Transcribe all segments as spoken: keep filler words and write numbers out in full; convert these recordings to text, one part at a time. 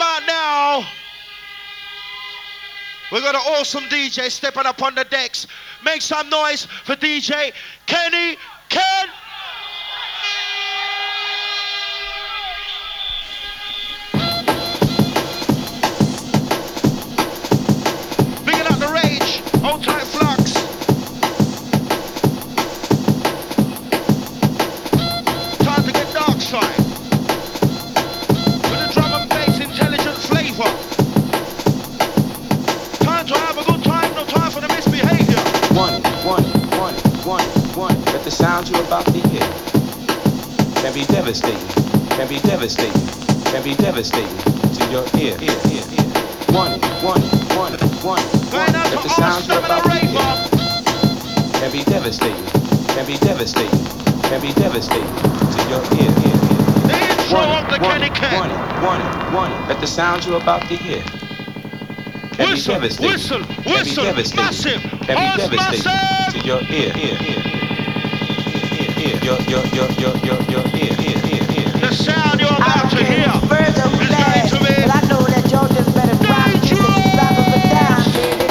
round about now, we got an awesome D J stepping up on the decks. Make some noise for D J Kenny Ken. Picking up the rage, old time flux. Time to get dark side. With a drum and bass, intelligent flavor. One, one, one, one, one. Let the sound you're about to hear can be devastating, can be devastating, can be devastating to your ear. ear, ear, ear. One, one, one, one, one. Let the sound you're about to hear can be devastating, can be devastating, can be devastating to your ear. ear, ear. One, one, one, one, one. Let the sound you're about to hear. Whistle, whistle, whistle, massive, all massive to your ear, ear, ear, ear, your, your, your, your, your, your ear, ear, ear, ear. The sound you're about to hear is going to be. Well, I know that y'all just better rock it, you can drop it for down, baby.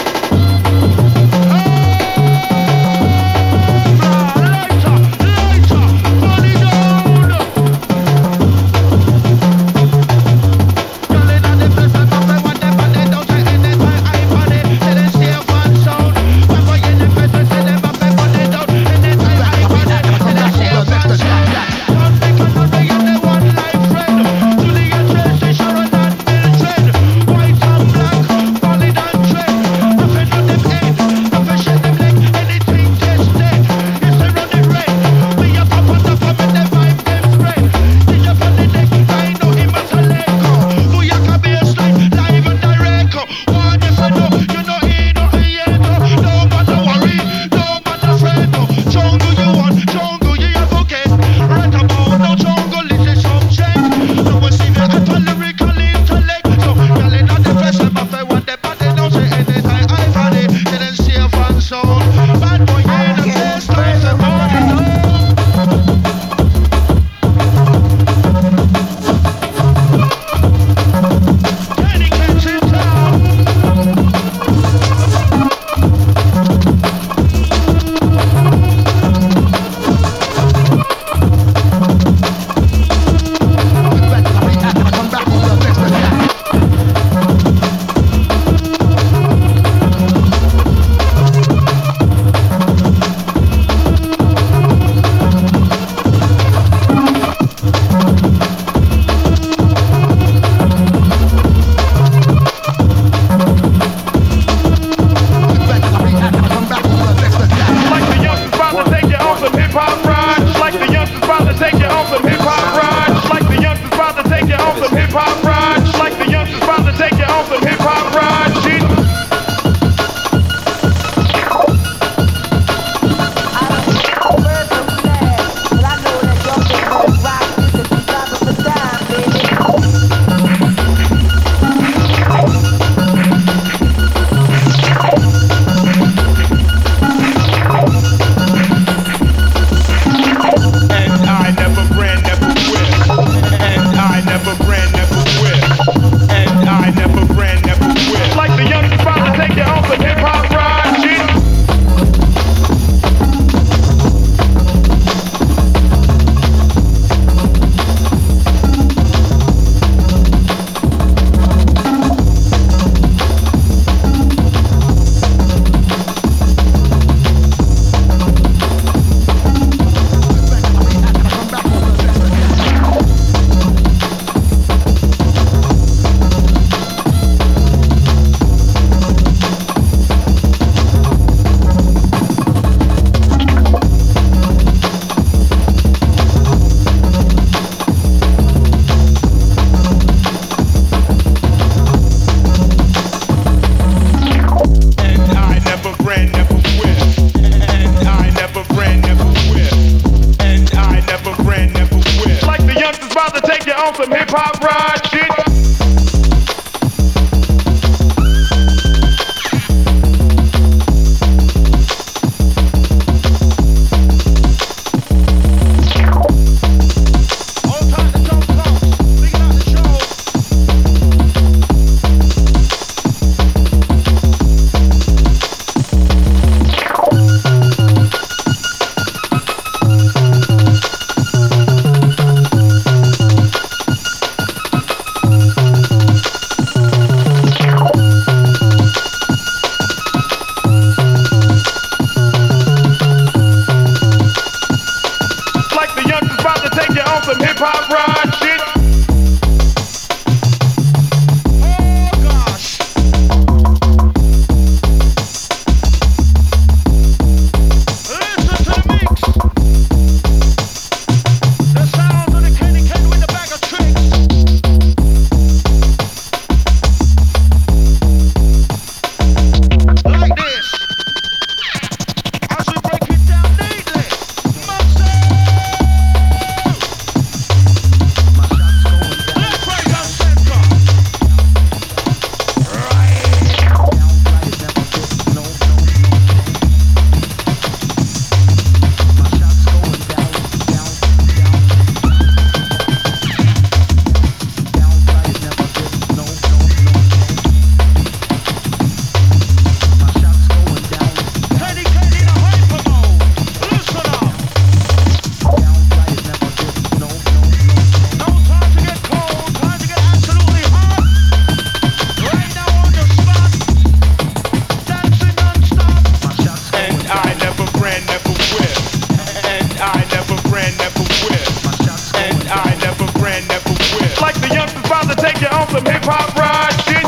take you on some hip hop ride shit.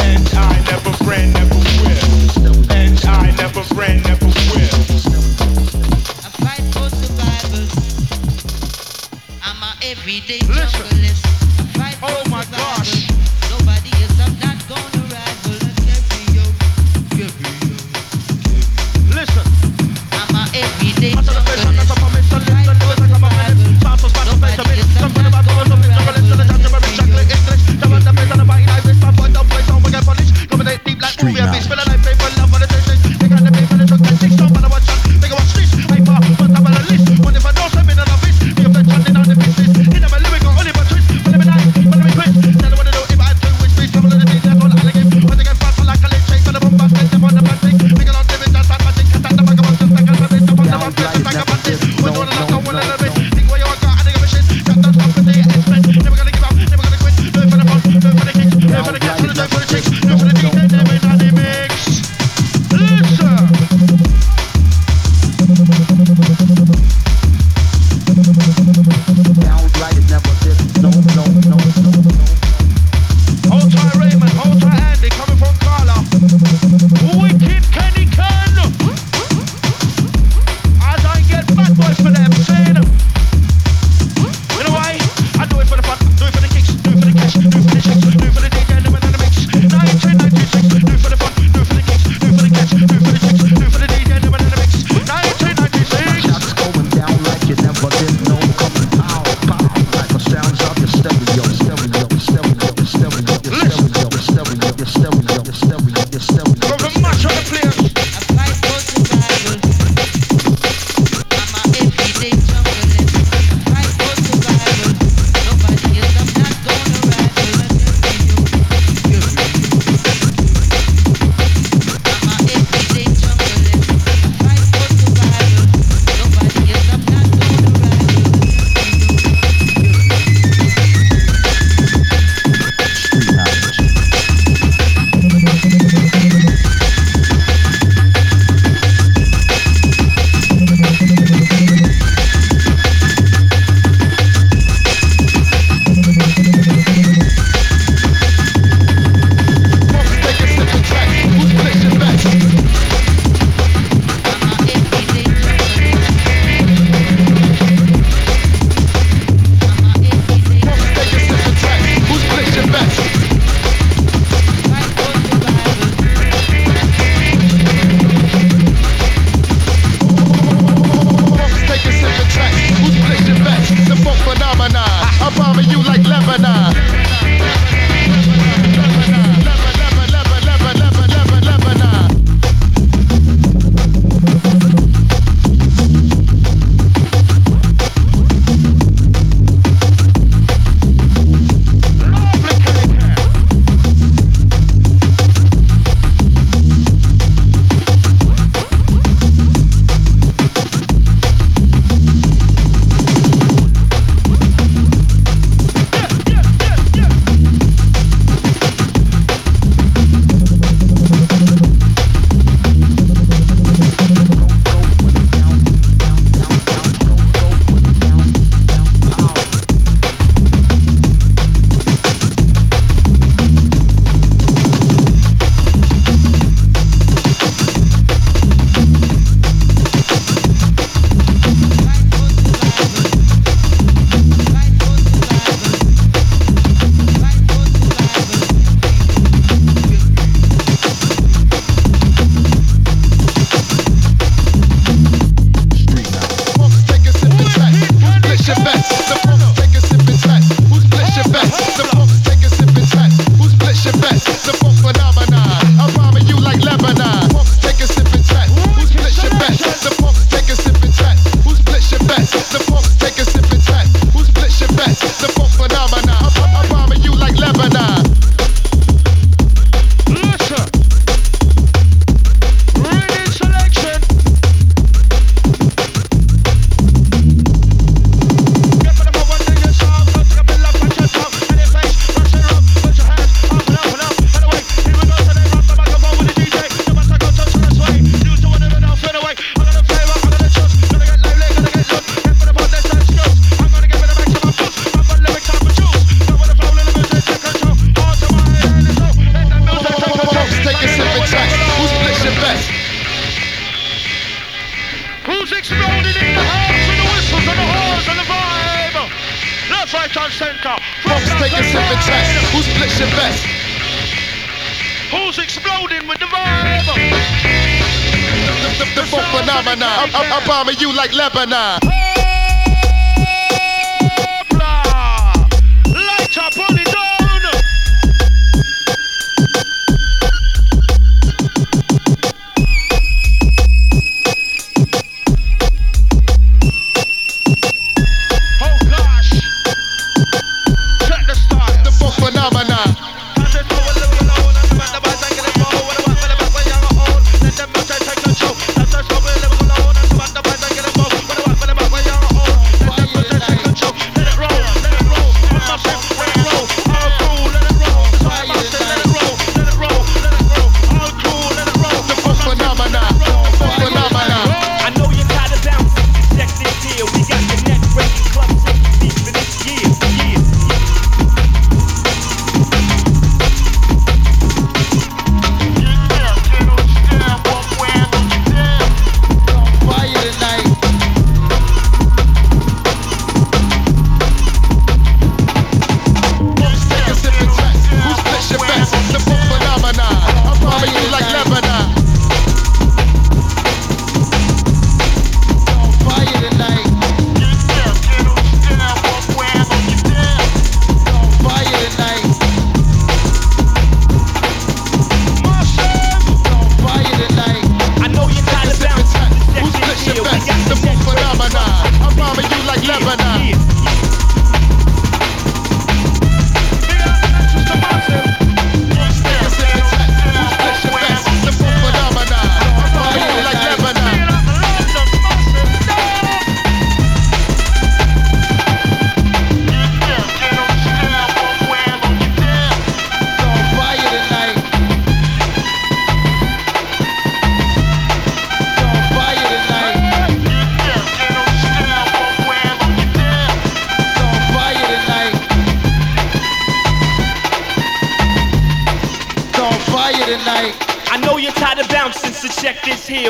And I never ran, never will. And I never ran, never will. I fight for survivors. I'm an everyday journalist. Oh my gosh. Nobody is, I'm not gonna rival. Give you, give you, listen. I'm an everyday six rolling in the house and the whistles and the horns and the vibe. Left, right, and center. Folks, take a sip and test. Who splits your best? Who's exploding with the vibe? The, the, the, the folk phenomenon. I'm bombing you like Lebanon. Light up on it.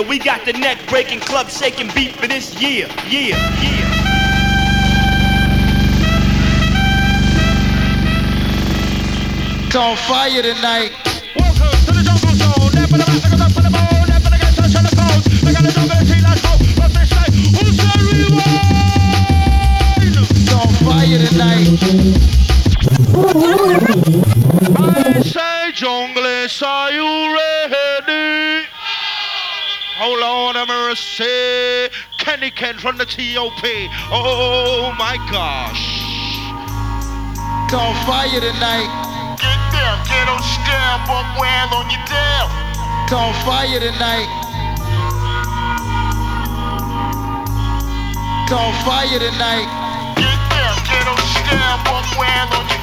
We got the neck-breaking, club-shaking beat for this year, year, year. It's on fire tonight. Welcome to the jungle zone. Never the back, up on the bone. Never the guys touching the phones. They got the jungle and tea-light smoke. But this night, who's the rewind? It's on fire tonight. I say, junglers, are you ready? Oh Lord have mercy, Kenny Ken from the T O P. Oh my gosh, it's on fire tonight. Get down, ghetto style, walk wild on your down. It's on fire tonight. It's on fire tonight. Get down, ghetto style, walk wild on your down.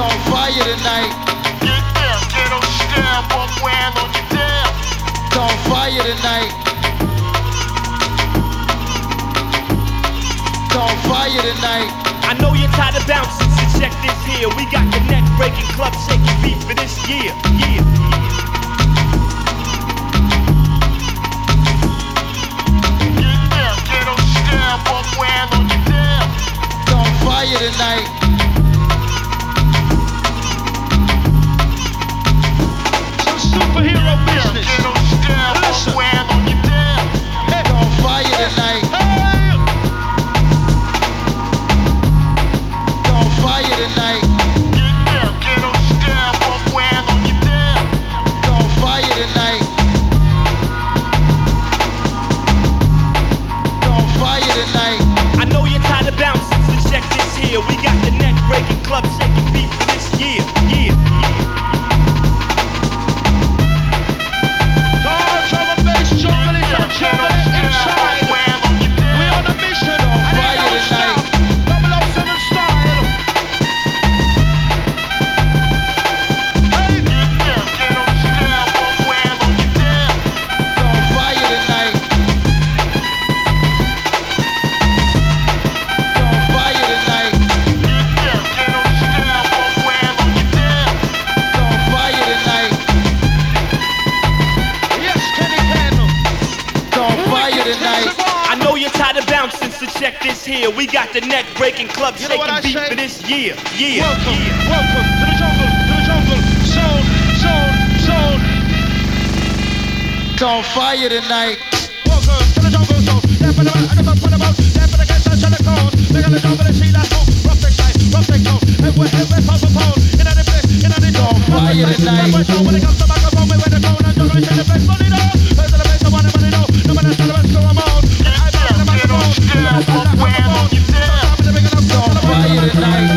On fire tonight. Get down, get on style, walk wild on your down. It's on fire tonight. It's on fire tonight. I know you're tired of bouncing, so check this here. We got the neck breaking, club shaking beat for this year, year. Get down, get on style, walk wild on your down. It's on fire tonight. Superhero business. Get on style, walk wild on your down. Head on fire tonight. Get on fire tonight. Get down, get on style, walk wild on your down. Get on fire tonight. Get on fire tonight. I know you're tired of bouncing, so check this here. We got the neck breaking, club shaking beat for this year, year. Year. check this here. We got the neck breaking club you shaking beat say? For this year. Yeah. Welcome, yeah. welcome to the jungle, to the jungle. Zone, zone, zone. It's on fire tonight. Welcome to the jungle zone. Left and right, I got something about. Left and against, I shall have gone. They're gonna jump and see that song. Rough neck time, rough neck zone. Everywhere, everywhere, pop a pound. In a dip, in a dip. It's on fire tonight. When it comes to microphone, we wear the tone and jump and shake the face, money down. Here's the base, I want it, money down. No matter how much go I'm on. Well, well, you did. Don't fire tonight.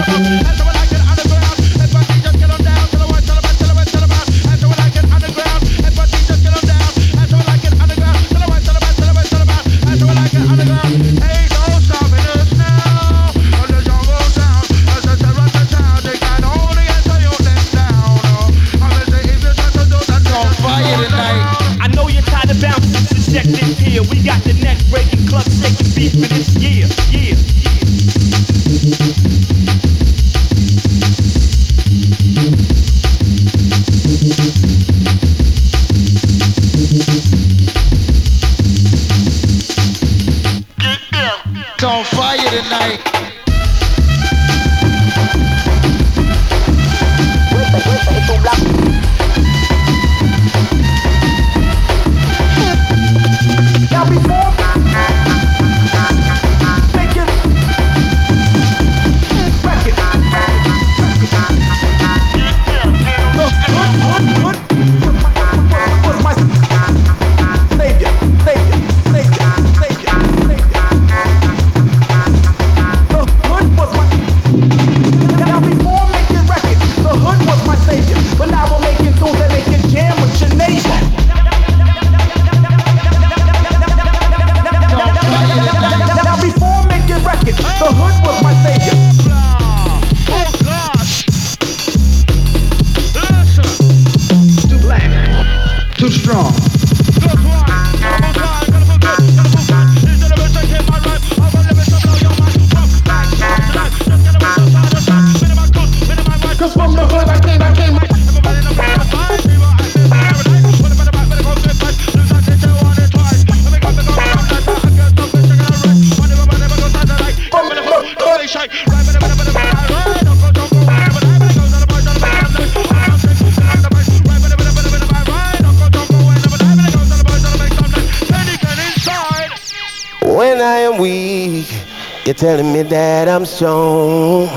You're telling me that I'm strong.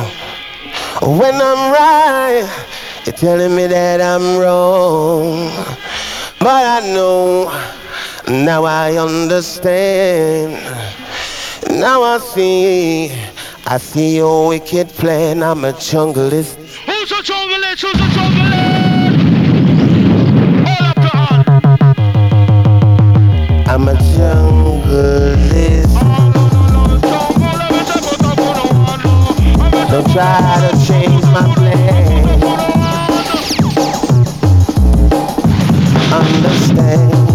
When I'm right, you're telling me that I'm wrong. But I know, now I understand. Now I see, I see your wicked plan. I'm a junglist. Who's a junglist? Who's a junglist? All up your hand. I'm a junglist. Don't try to change my plan. Understand.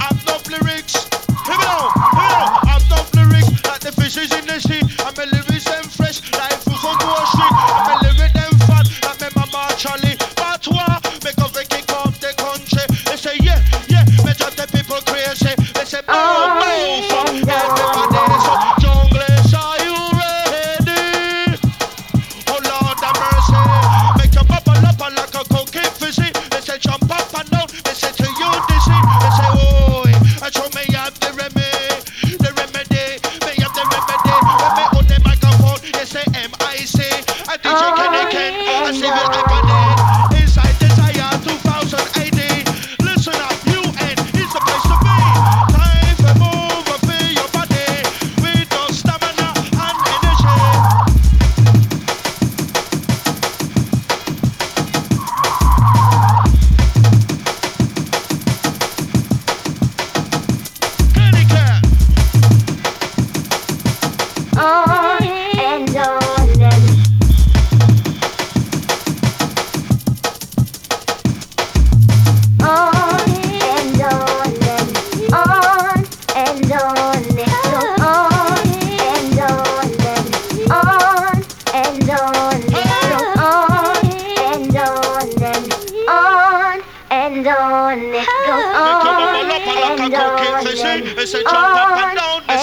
I've no lyrics. Here we go, here we go. I've no lyrics. Like the fishes in the sea. I'm a lyrics and fresh. Like food from Wall Street. I'm a lyric and fat. I'm a mama Charlie. But what? Because they kick off the country. They say yeah, yeah. They drive the people crazy. They say oh, oh, fuck.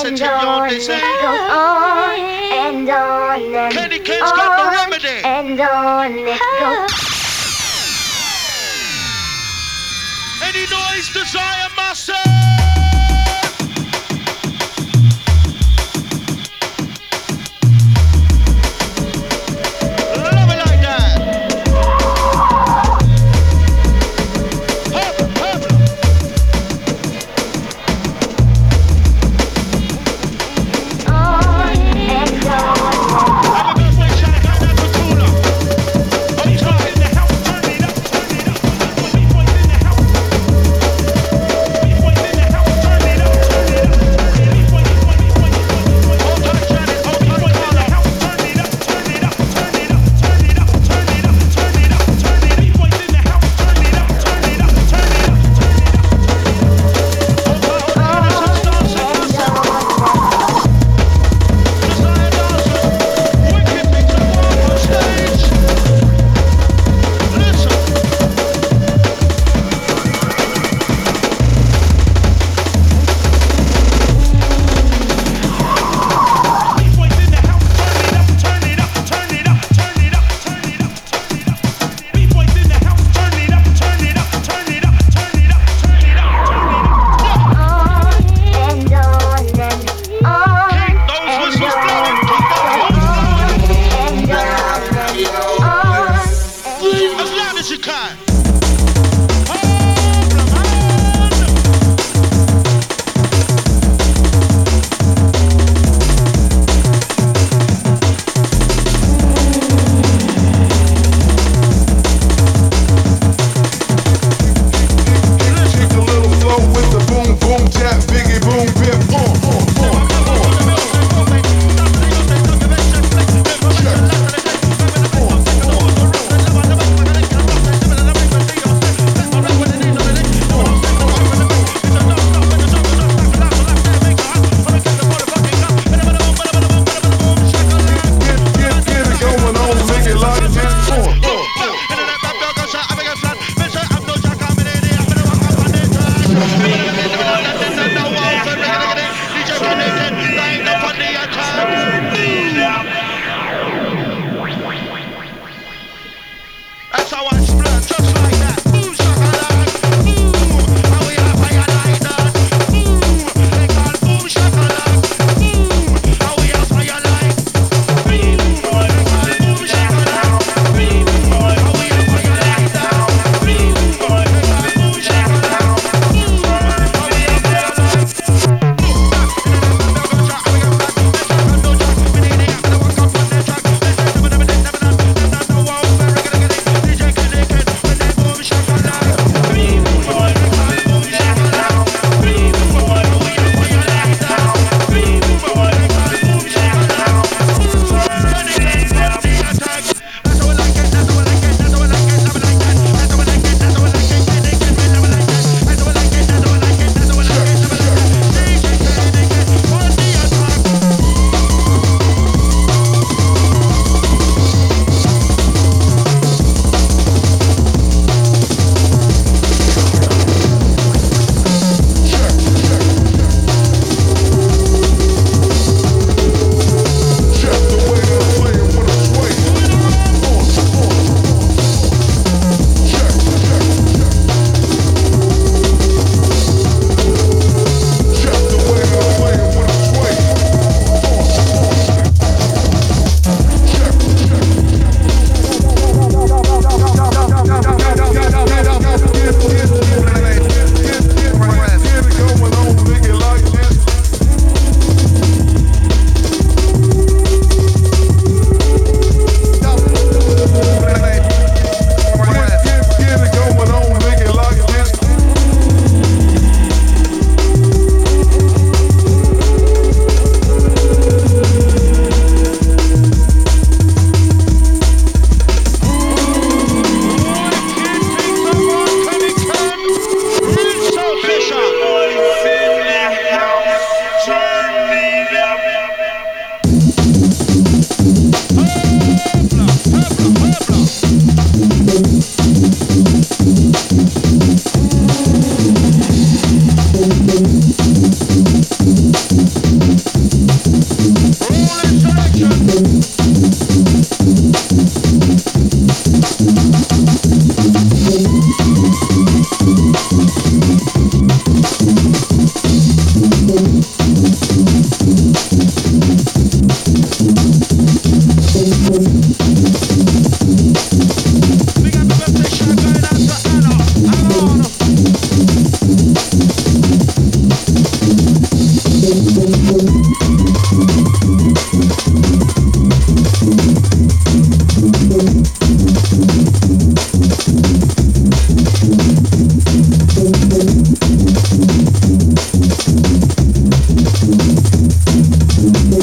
and on, they say. On and on and Kenny Ken's on got the remedy. And on, let's go. Any noise, desire, master.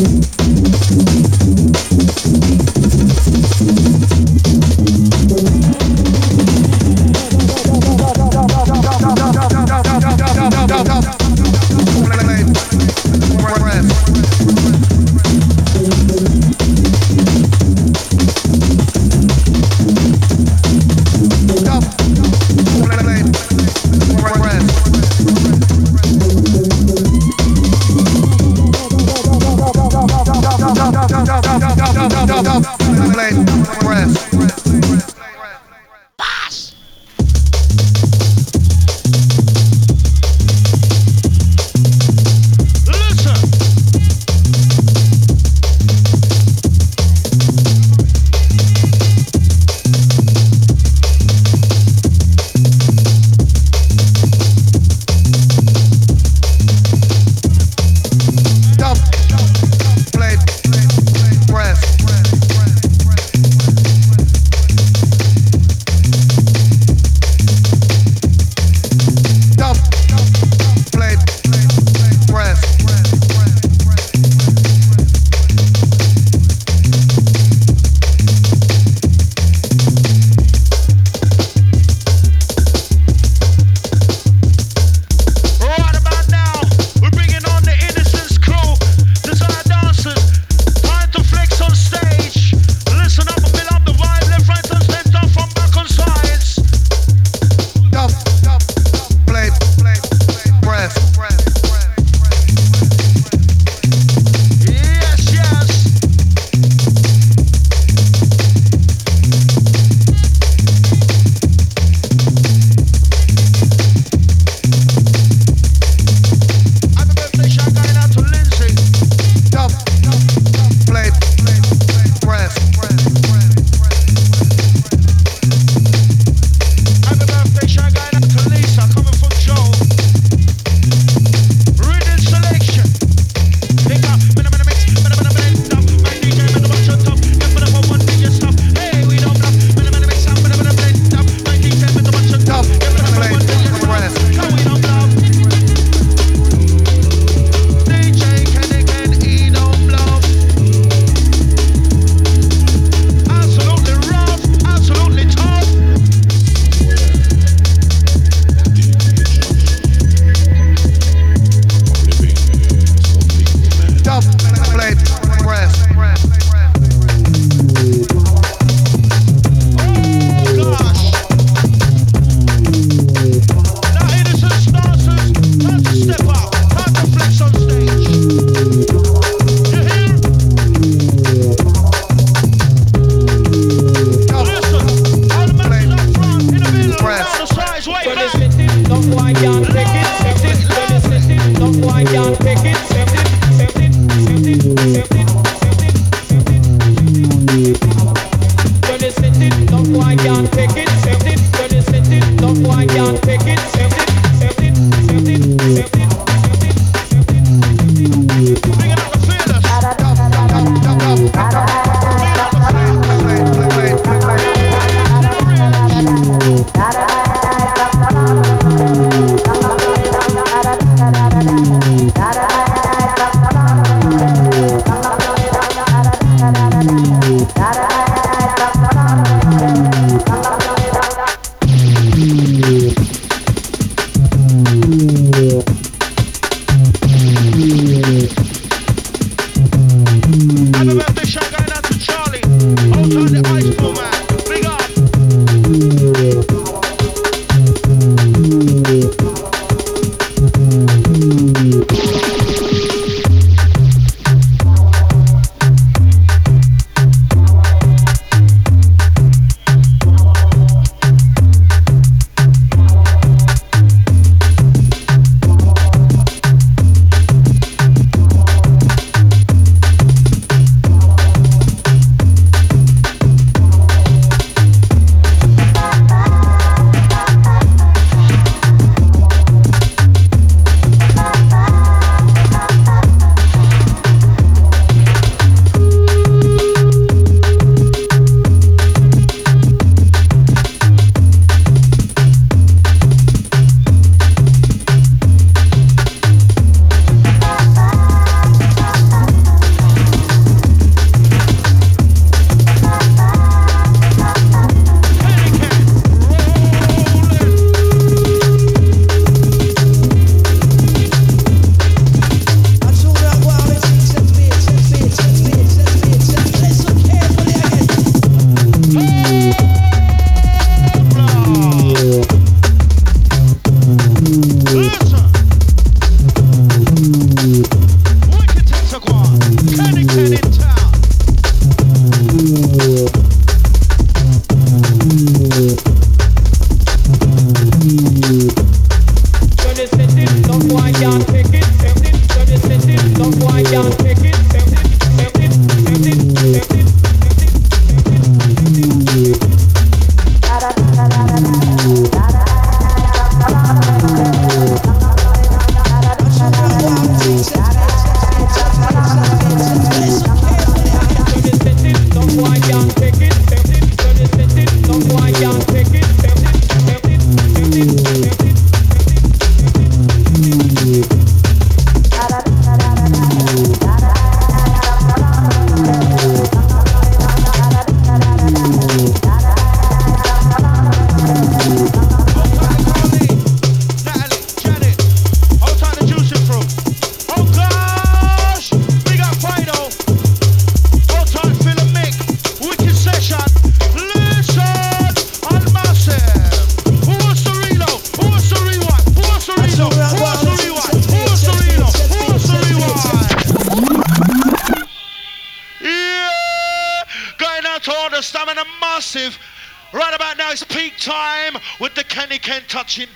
Breath.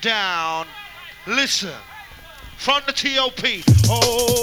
Down, listen, from the T O P, oh,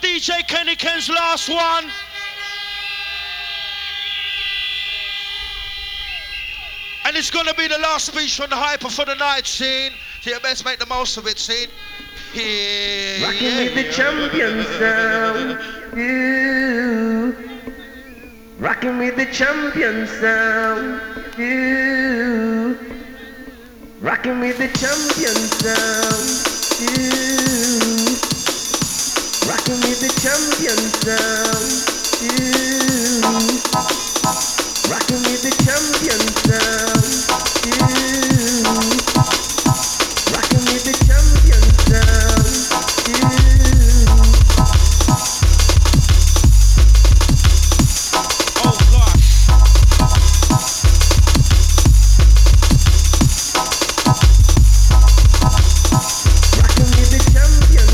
D J Kenny Ken's last one. And it's going to be the last speech from the Hyper for the night, scene. So you best make the most of it, scene. Yeah. Rocking yeah. with the champions sound. Yeah. Rocking with the champions sound. Yeah. Rocking with the champions sound. Yeah. Rocking with the champion sound. Yeah. Rocking with the champion sound. Yeah. Rocking with the champion sound. Yeah. Oh gosh. Rocking with the champion sound.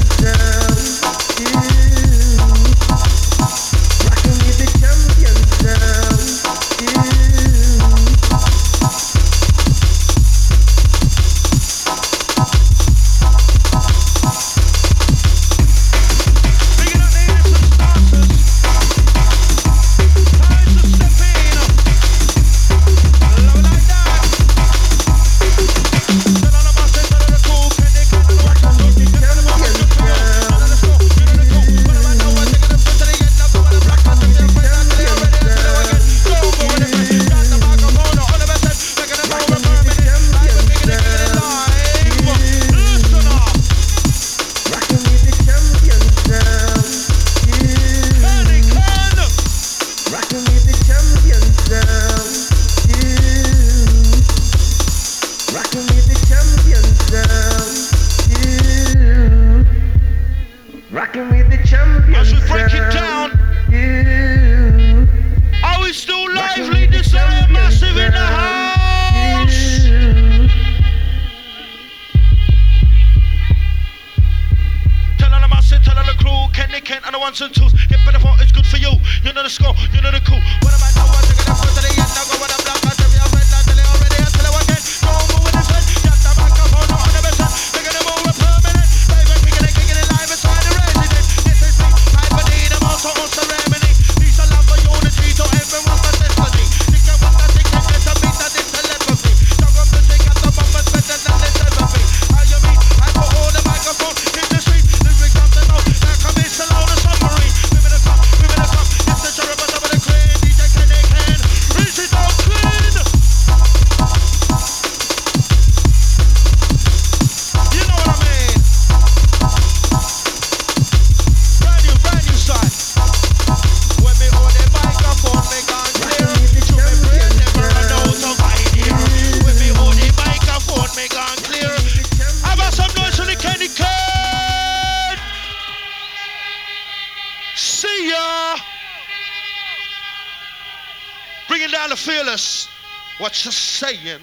Saying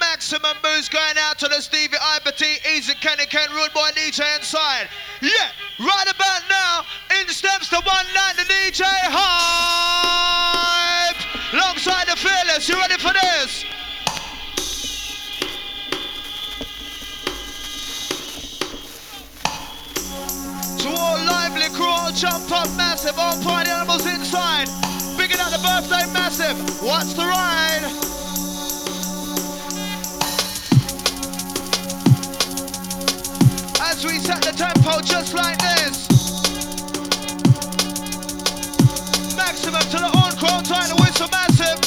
maximum boost going out to the Stevie Hyper D, Easy Kenny Ken, Rude Boy D J inside. Yeah, right about now, in steps the one night, the D J Hype. Alongside the Fearless, you ready for this? To all lively crew, all jump up massive, all party animals inside. Bigging out the birthday massive. Watch the ride. As we set the tempo just like this. Maximum to the encore, time to whistle massive.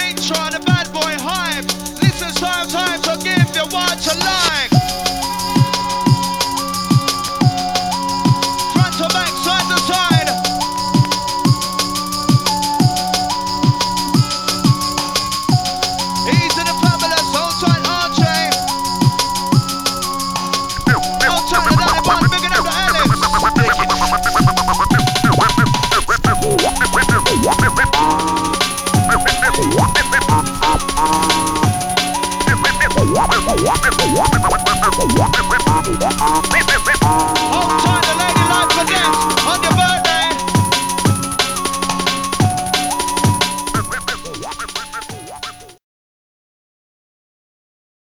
Intro the bad boy hype. Listen, time, time to give you what you like.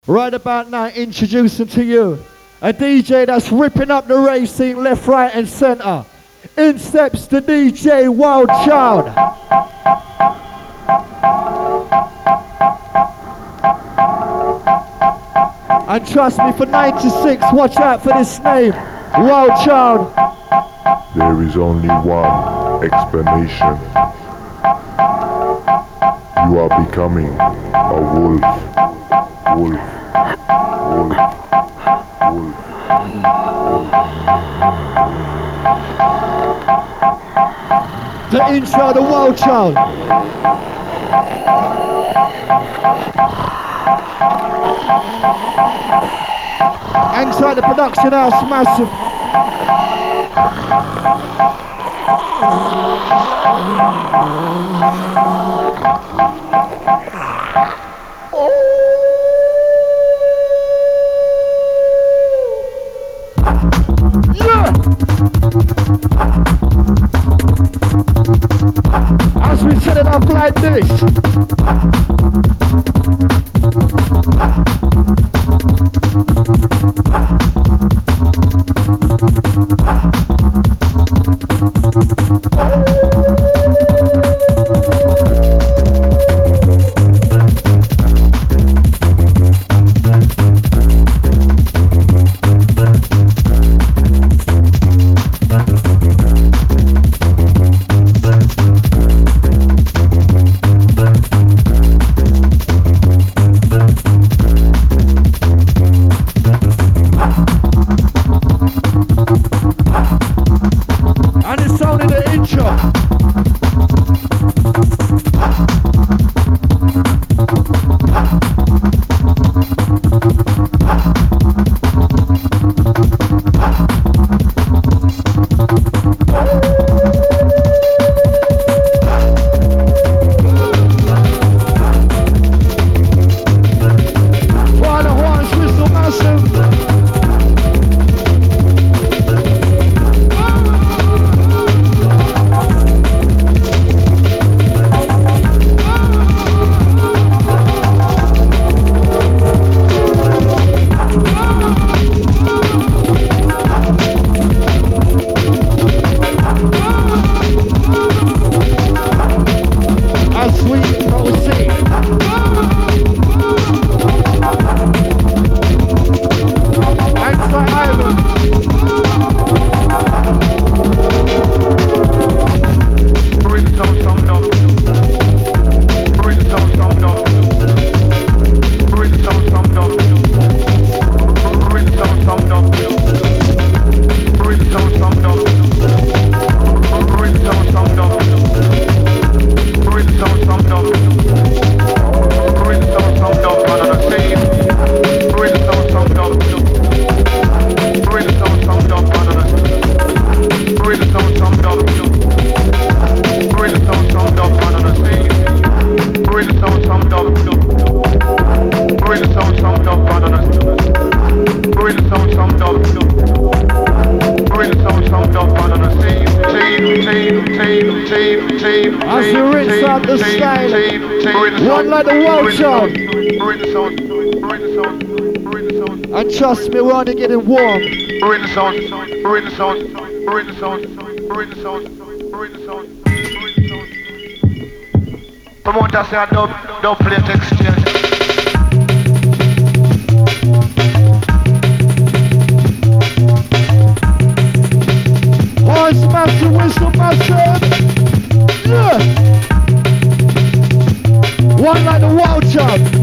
Right about now, introducing to you a D J that's ripping up the rave scene left, right and centre. In steps the D J Wildchild. And trust me, for ninety-six, watch out for this name, Wildchild. There is only one explanation. You are becoming a wolf. Wolf. Wolf. Wolf. Wolf. The intro to Wildchild. Inside the production house, massive. As we set it up like this, getting warm. We're in the zone, we're in the zone, we're in the zone, we're in the zone, we're in the zone, we're in the zone. Promoter said no, no plate exchange. Voice massive, whistle massive. Yeah. One like the Wildchild.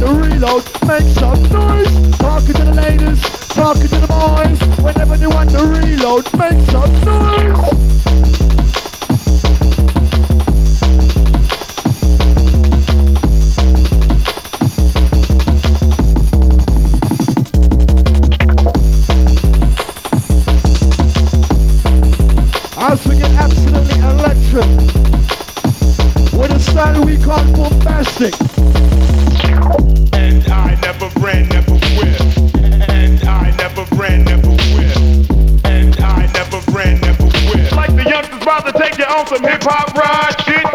to reload, make some noise. Talking to the ladies, talking to the boys. Whenever they want to reload, make some noise. As we get absolutely electric, with a style we call bombastic. And I never ran, never will. And I never ran, never will. And I never ran, never will. Like the youngsters about to take you on some hip hop ride shit.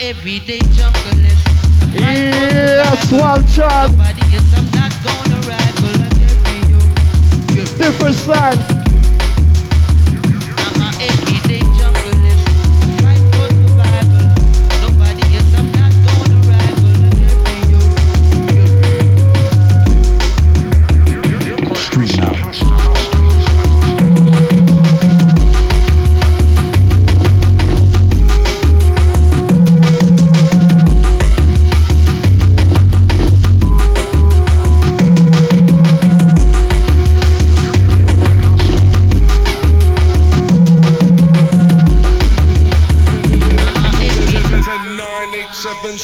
Everyday junglist. Yes, Wildchild. I'm not gonna rival. You're different side. I'm an everyday junglist. Fight for survival. Nobody is. I'm not gonna rival. Street now.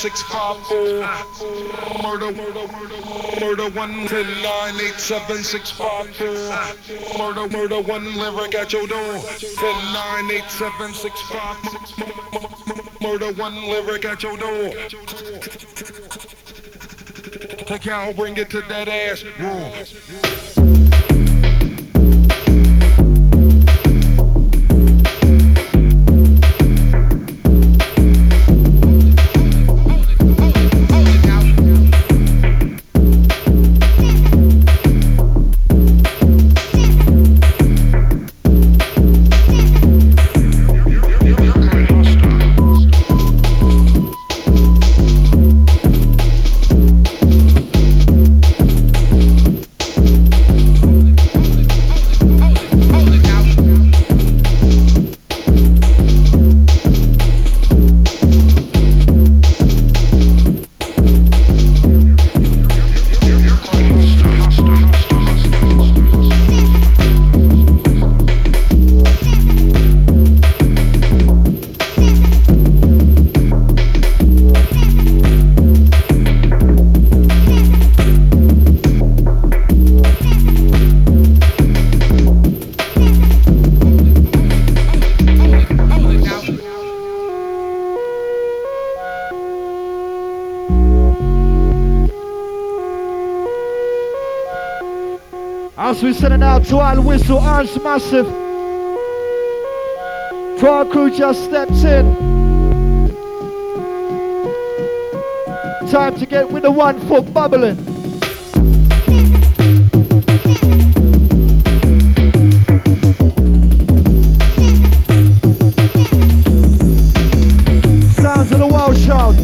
six five four. Murder, murder, murder, murder. One ten nine eight seven six five four. Murder, murder. One lyric at your door. Ten nine eight seven six five. Murder. One lyric at your door. Take y'all, bring it to that ass room. We're sending out to Al Whistle, Orange Massive. Our crew just steps in. Time to get with the one foot bubbling. Sounds of the Wildchild.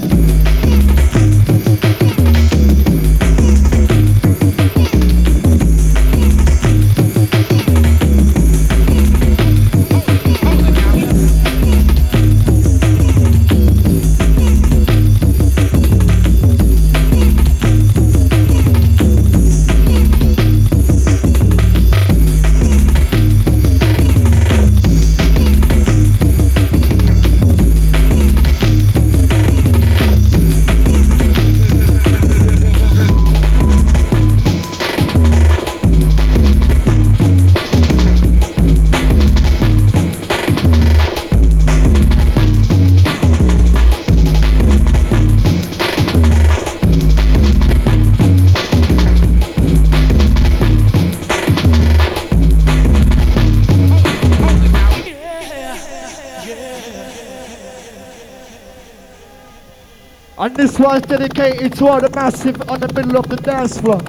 This one's dedicated to all the massive on the middle of the dance floor.